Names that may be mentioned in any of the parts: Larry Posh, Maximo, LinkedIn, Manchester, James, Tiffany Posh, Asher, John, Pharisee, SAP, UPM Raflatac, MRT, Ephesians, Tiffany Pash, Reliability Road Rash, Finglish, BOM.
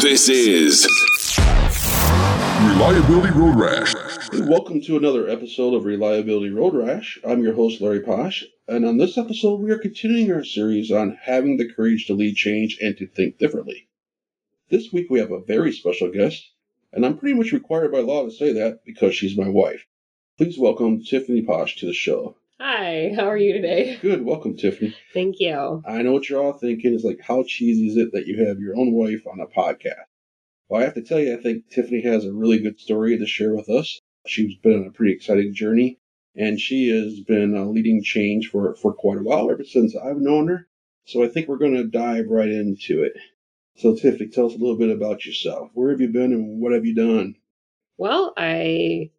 This is Reliability Road Rash. Welcome to another episode of Reliability Road Rash. I'm your host, Larry Posh, and on this episode, we are continuing our series on having the courage to lead change and to think differently. This week, we have a very special guest, and I'm pretty much required by law to say that because she's my wife. Please welcome Tiffany Posh to the show. Hi, how are you today? Good, welcome, Tiffany. Thank you. I know what you're all thinking is like, how cheesy is it that you have your own wife on a podcast? Well, I have to tell you, I think Tiffany has a really good story to share with us. She's been on a pretty exciting journey, and she has been leading change for quite a while, ever since I've known her. So I think we're going to dive right into it. So Tiffany, tell us a little bit about yourself. Where have you been and what have you done? Well, I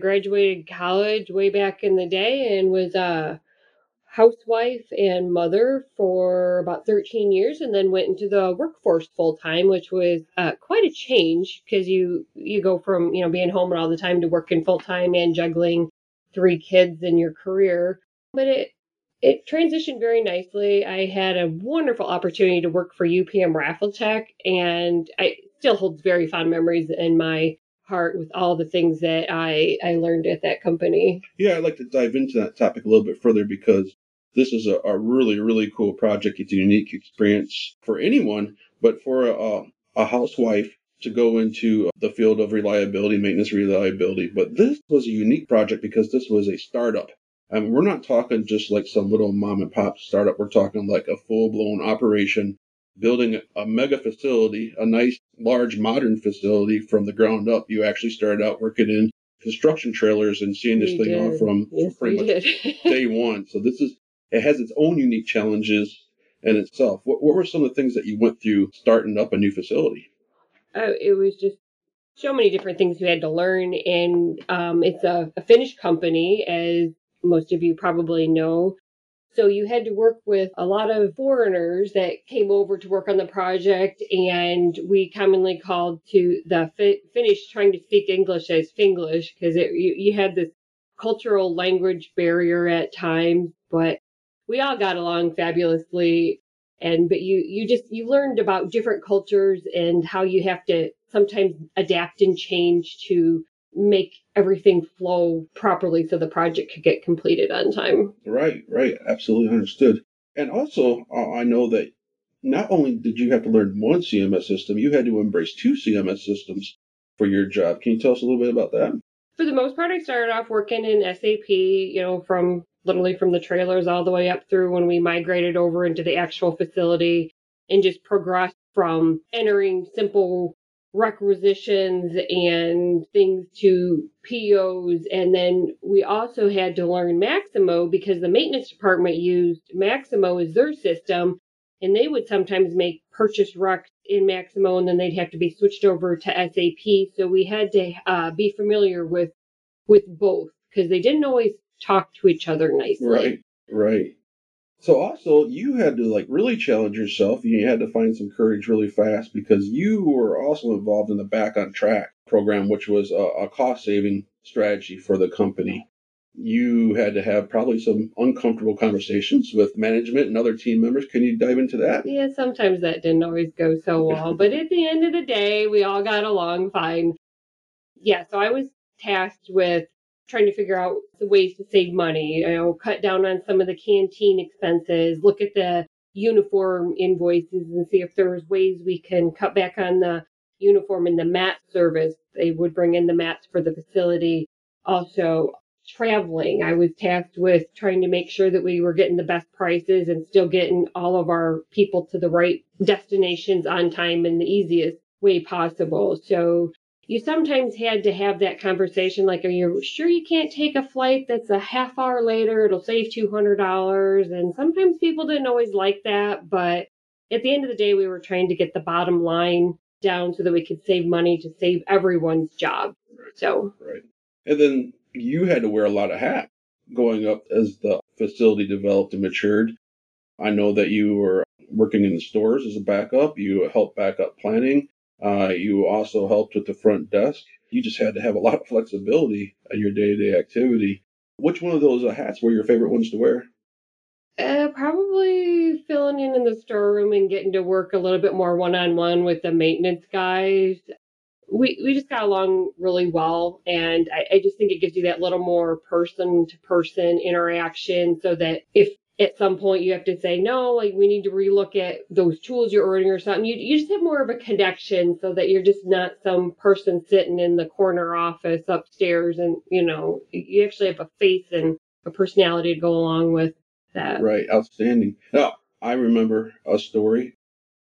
graduated college way back in the day and was a housewife and mother for about 13 years, and then went into the workforce full time, which was quite a change because you go from being home all the time to working full time and juggling three kids in your career. But it transitioned very nicely. I had a wonderful opportunity to work for UPM Raflatac, and I still hold very fond memories in my heart with all the things that I learned at that company. Yeah, I'd like to dive into that topic a little bit further because this is a really, really cool project. It's a unique experience for anyone, but for a housewife to go into the field of reliability. But this was a unique project because this was a startup. I mean, we're not talking just like some little mom and pop startup. We're talking like a full-blown operation, building a mega facility, a nice, large, modern facility from the ground up. You actually started out working in construction trailers and seeing this off from pretty much day one. So it has its own unique challenges in itself. What were some of the things that you went through starting up a new facility? It was just so many different things you had to learn. And it's a Finnish company, as most of you probably know. So you had to work with a lot of foreigners that came over to work on the project, and we commonly called to the Finnish trying to speak English as Finglish because you had this cultural language barrier at times, but we all got along fabulously. But you learned about different cultures and how you have to sometimes adapt and change to make everything flow properly so the project could get completed on time. Right. Absolutely understood. And also, I know that not only did you have to learn one CMS system, you had to embrace two CMS systems for your job. Can you tell us a little bit about that? For the most part, I started off working in SAP, from the trailers all the way up through when we migrated over into the actual facility, and just progressed from entering simple requisitions and things to POs. And then we also had to learn Maximo because the maintenance department used Maximo as their system. And they would sometimes make purchase recs in Maximo, and then they'd have to be switched over to SAP. So we had to be familiar with both because they didn't always talk to each other nicely. Right. So also, you had to really challenge yourself. You had to find some courage really fast because you were also involved in the Back on Track program, which was a cost-saving strategy for the company. You had to have probably some uncomfortable conversations with management and other team members. Can you dive into that? Yeah, sometimes that didn't always go so well. But at the end of the day, we all got along fine. Yeah, so I was tasked with trying to figure out the ways to save money, cut down on some of the canteen expenses, look at the uniform invoices and see if there was ways we can cut back on the uniform and the mat service. They would bring in the mats for the facility. Also, traveling. I was tasked with trying to make sure that we were getting the best prices and still getting all of our people to the right destinations on time in the easiest way possible. So you sometimes had to have that conversation like, are you sure you can't take a flight that's a half hour later? It'll save $200. And sometimes people didn't always like that. But at the end of the day, we were trying to get the bottom line down so that we could save money to save everyone's job. Right. And then you had to wear a lot of hats going up as the facility developed and matured. I know that you were working in the stores as a backup. You helped back up planning. You also helped with the front desk. You just had to have a lot of flexibility in your day-to-day activity. Which one of those hats were your favorite ones to wear? Probably filling in the storeroom and getting to work a little bit more one-on-one with the maintenance guys. We just got along really well, and I just think it gives you that little more person-to-person interaction so that if at some point you have to say, no, like we need to relook at those tools you're ordering or something, you just have more of a connection so that you're just not some person sitting in the corner office upstairs, and, you actually have a face and a personality to go along with that. Right. Outstanding. Now, I remember a story.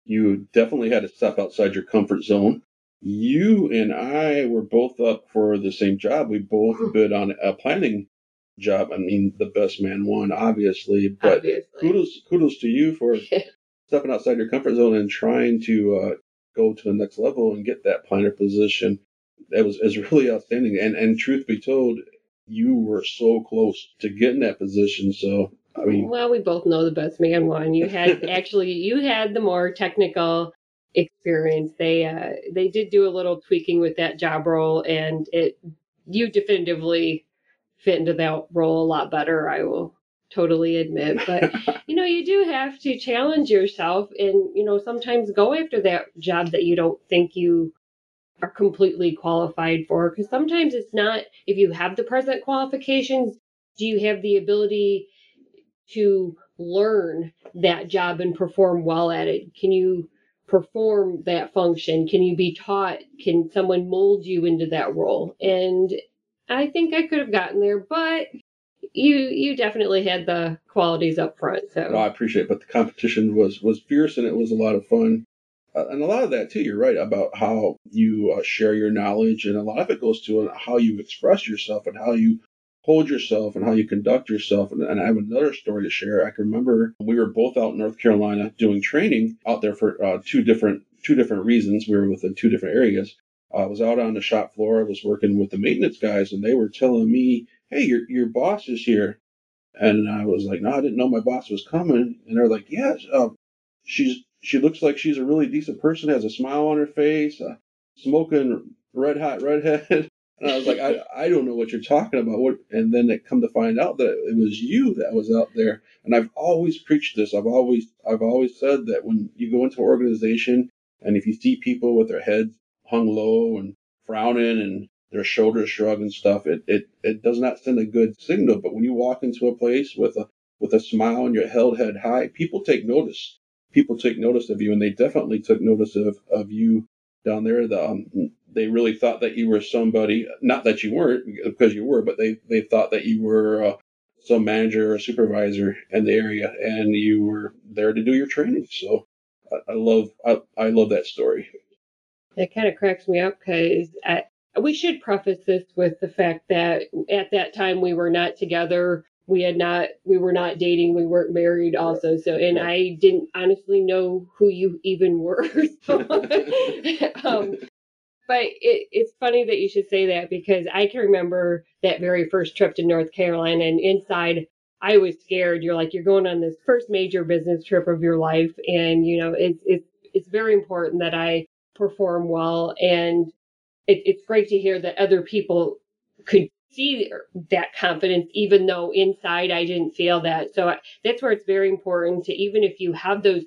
You definitely had to step outside your comfort zone. You and I were both up for the same job. We both bid on a planning job. I mean, the best man won, obviously. But kudos to you for stepping outside your comfort zone and trying to go to the next level and get that planner position. It was really outstanding. And truth be told, you were so close to getting that position. So, I mean, well, we both know the best man won. You had you had the more technical experience. They did do a little tweaking with that job role, and you definitively fit into that role a lot better, I will totally admit. But you do have to challenge yourself, and sometimes go after that job that you don't think you are completely qualified for, because sometimes it's not if you have the present qualifications, do you have the ability to learn that job and perform well at it? Can you perform that function? Can you be taught? Can someone mold you into that role? And I think I could have gotten there, but you definitely had the qualities up front. So I appreciate it. But the competition was fierce, and it was a lot of fun. And a lot of that, too, you're right about how you share your knowledge. And a lot of it goes to how you express yourself and how you hold yourself and how you conduct yourself. And I have another story to share. I can remember we were both out in North Carolina doing training out there for two different reasons. We were within two different areas. I was out on the shop floor. I was working with the maintenance guys, and they were telling me, hey, your boss is here. And I was like, no, I didn't know my boss was coming. And they're like, yes, she looks like she's a really decent person, has a smile on her face, smoking red hot redhead. And I was like, I don't know what you're talking about. And then it come to find out that it was you that was out there. And I've always preached this. I've always said that when you go into an organization and if you see people with their heads hung low and frowning and their shoulders shrugged and stuff, it does not send a good signal. But when you walk into a place with a smile and your held head high, people take notice. People take notice of you, and they definitely took notice of you down there. They really thought that you were somebody, not that you weren't, because you were, but they thought that you were some manager or supervisor in the area, and you were there to do your training. So I love that story. That kind of cracks me up, because we should preface this with the fact that at that time we were not together. We were not dating. We weren't married also. So, and I didn't honestly know who you even were. So. But it's funny that you should say that, because I can remember that very first trip to North Carolina, and inside I was scared. You're like, you're going on this first major business trip of your life. And, it's very important that I perform well. And it's great to hear that other people could see that confidence, even though inside I didn't feel that. So that's where it's very important to, even if you have those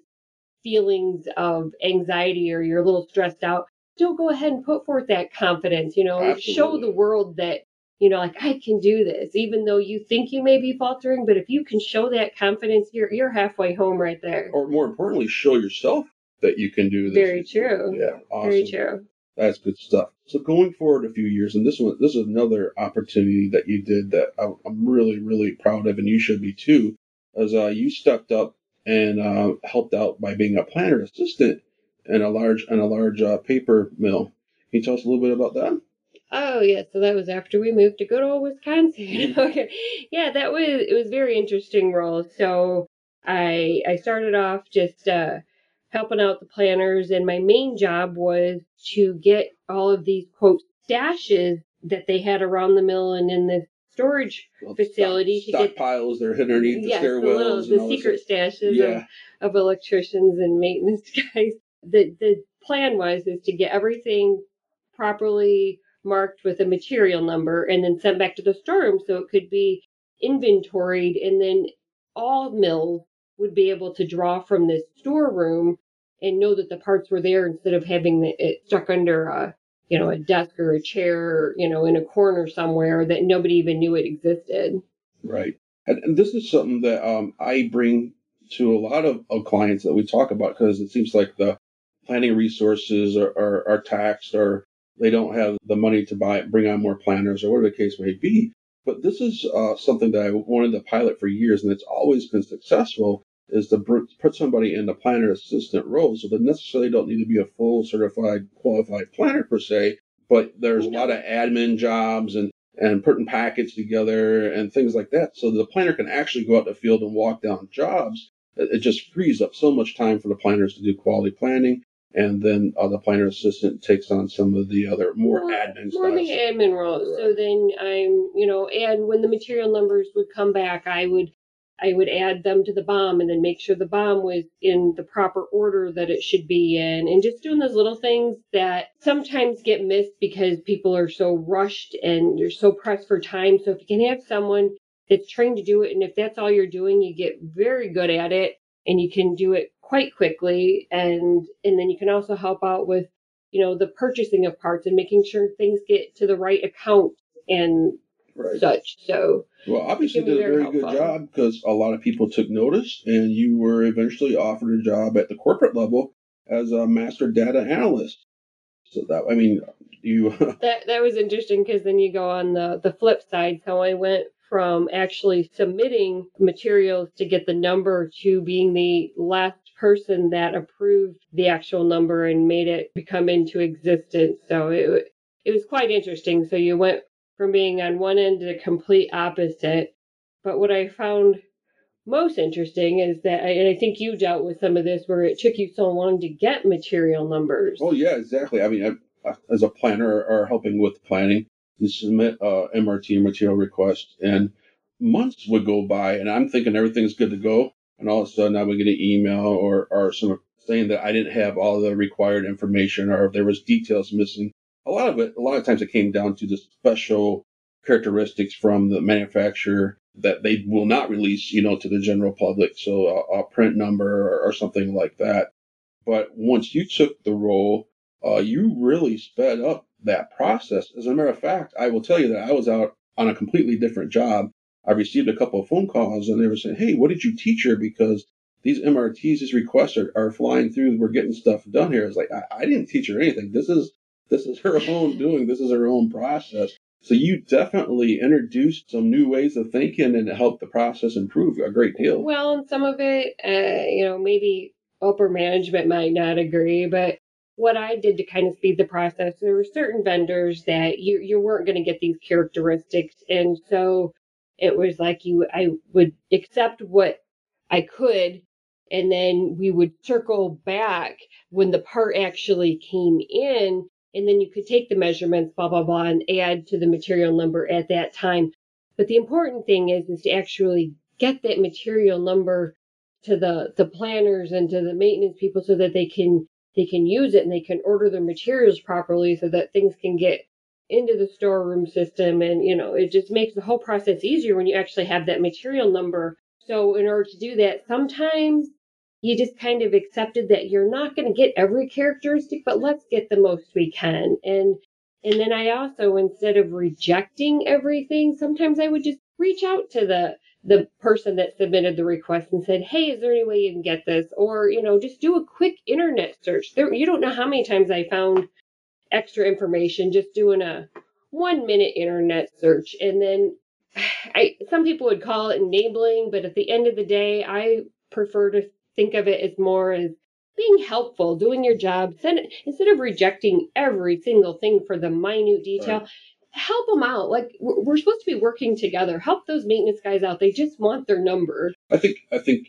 feelings of anxiety or you're a little stressed out, still go ahead and put forth that confidence, Absolutely. Show the world that, I can do this, even though you think you may be faltering. But if you can show that confidence, you're halfway home right there. Or more importantly, show yourself that you can do this. Very true. Yeah. Awesome. Very true. That's good stuff. So going forward a few years, and this is another opportunity that you did that I'm really, really proud of, and you should be too, as you stepped up and helped out by being a planner assistant in a large paper mill. Can you tell us a little bit about that? Oh, yeah. So that was after we moved to good old Wisconsin. Okay. Yeah, it was a very interesting role. So I started off just helping out the planners, and my main job was to get all of these, quote, stashes that they had around the mill and in the storage facility. Stockpiles they're underneath the stairwells. The secret stashes of electricians and maintenance guys. The plan was to get everything properly marked with a material number and then sent back to the storeroom so it could be inventoried. And then all mills would be able to draw from this storeroom and know that the parts were there instead of having it stuck under a desk or a chair, in a corner somewhere that nobody even knew it existed. Right. And this is something that I bring to a lot of clients that we talk about, because it seems like the planning resources are taxed, or they don't have the money to bring on more planners, or whatever the case may be. But this is something that I wanted to pilot for years, and it's always been successful, is to put somebody in the planner assistant role. So they necessarily don't need to be a full certified, qualified planner per se, but there's a lot of admin jobs and putting packets together and things like that. So the planner can actually go out in the field and walk down jobs. It just frees up so much time for the planners to do quality planning. And then the planner assistant takes on some of the other more admin stuff. More the admin role. Right. So then and when the material numbers would come back, I would add them to the BOM and then make sure the BOM was in the proper order that it should be in, and just doing those little things that sometimes get missed because people are so rushed and you're so pressed for time. So if you can have someone that's trained to do it, and if that's all you're doing, you get very good at it and you can do it quite quickly. And then you can also help out with, the purchasing of parts and making sure things get to the right account and right. such. So, well, obviously did a very good job, because a lot of people took notice, and you were eventually offered a job at the corporate level as a master data analyst. So that, I mean, you that was interesting, because then you go on the flip side. So I went from actually submitting materials to get the number to being the last person that approved the actual number and made it become into existence. So it was quite interesting. So you went from being on one end to the complete opposite. But what I found most interesting is that, and I think you dealt with some of this, where it took you so long to get material numbers. Oh, yeah, exactly. I mean, I, as a planner or helping with planning, you submit MRT material request, and months would go by, and I'm thinking everything's good to go. And all of a sudden, I would get an email or some saying that I didn't have all the required information, or if there was details missing. A lot of times it came down to the special characteristics from the manufacturer that they will not release, to the general public. So a print number or something like that. But once you took the role, you really sped up that process. As a matter of fact, I will tell you that I was out on a completely different job. I received a couple of phone calls, and they were saying, hey, what did you teach her? Because these MRTs, these requests are flying through. We're getting stuff done here. It's like, I didn't teach her anything. This is her own doing. This is her own process. So you definitely introduced some new ways of thinking and helped the process improve a great deal. Well, and some of it, maybe upper management might not agree, but what I did to kind of speed the process, there were certain vendors that you weren't going to get these characteristics. And so it was like I would accept what I could, and then we would circle back when the part actually came in, and then you could take the measurements, blah, blah, blah, and add to the material number at that time. But the important thing is to actually get that material number to the planners and to the maintenance people so that they can use it and they can order their materials properly so that things can get into the storeroom system. And, it just makes the whole process easier when you actually have that material number. So in order to do that, sometimes you just kind of accepted that you're not going to get every characteristic, but let's get the most we can. And then I also, instead of rejecting everything, sometimes I would just reach out to the person that submitted the request and said, hey, is there any way you can get this? Or, just do a quick internet search. You don't know how many times I found extra information just doing a 1-minute internet search. And then some people would call it enabling, but at the end of the day, I prefer to think of it as more as being helpful, doing your job. Instead of rejecting every single thing for the minute detail, right. Help them out. Like, we're supposed to be working together. Help those maintenance guys out. They just want their number. I think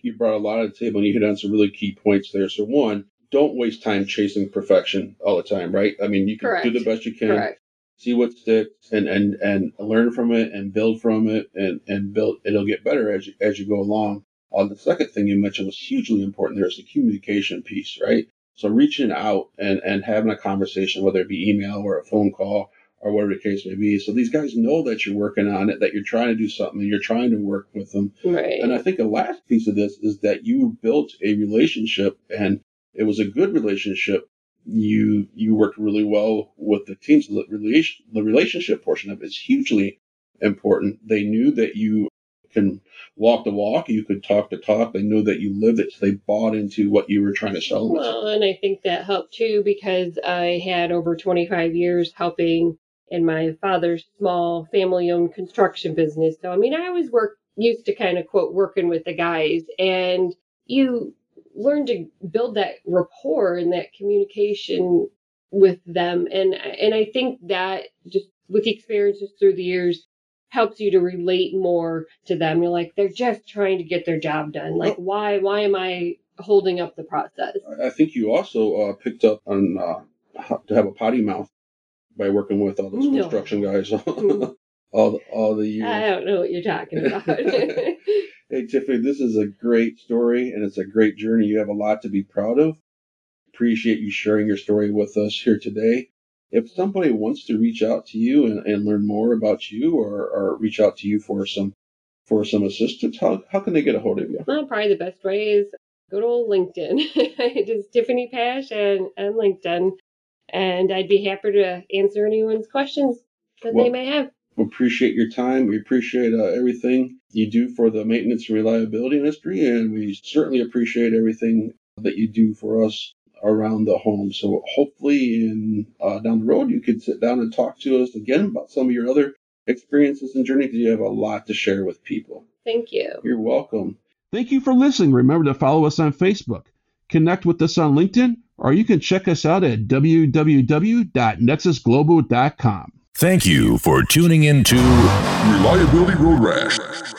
you brought a lot to the table, and you hit on some really key points there. So one, don't waste time chasing perfection all the time, right? I mean, you can Correct. Do the best you can, Correct. See what sticks, and learn from it and build from it and build. It'll get better as you go along. The second thing you mentioned was hugely important. There's the communication piece, right? So reaching out and having a conversation, whether it be email or a phone call or whatever the case may be. So these guys know that you're working on it, that you're trying to do something, and you're trying to work with them. Right. And I think the last piece of this is that you built a relationship, and it was a good relationship. You worked really well with the teams. The relationship portion of it is hugely important. They knew that you can walk the walk, you could talk the talk. They knew that you lived it, so they bought into what you were trying to sell them. Well, and I think that helped too, because I had over 25 years helping in my father's small family-owned construction business. So, I mean, I always used to kind of, quote, working with the guys. And you learn to build that rapport and that communication with them. And I think that just with the experiences through the years, helps you to relate more to them. You're like, they're just trying to get their job done. Like, why am I holding up the process? I think you also picked up on how to have a potty mouth by working with all those construction guys all the years. I don't know what you're talking about. Hey, Tiffany, this is a great story, and it's a great journey. You have a lot to be proud of. Appreciate you sharing your story with us here today. If somebody wants to reach out to you and learn more about you or reach out to you for some assistance, how can they get a hold of you? Well, probably the best way is go to LinkedIn. It is Tiffany Pash and LinkedIn. And I'd be happy to answer anyone's questions that they may have. We appreciate your time. We appreciate everything you do for the maintenance and reliability industry. And we certainly appreciate everything that you do for us around the home. So hopefully down the road, you could sit down and talk to us again about some of your other experiences and journey, because you have a lot to share with people. Thank you. You're welcome. Thank you for listening. Remember to follow us on Facebook, connect with us on LinkedIn, or you can check us out at www.nexusglobal.com. Thank you for tuning in to Reliability Road Rash.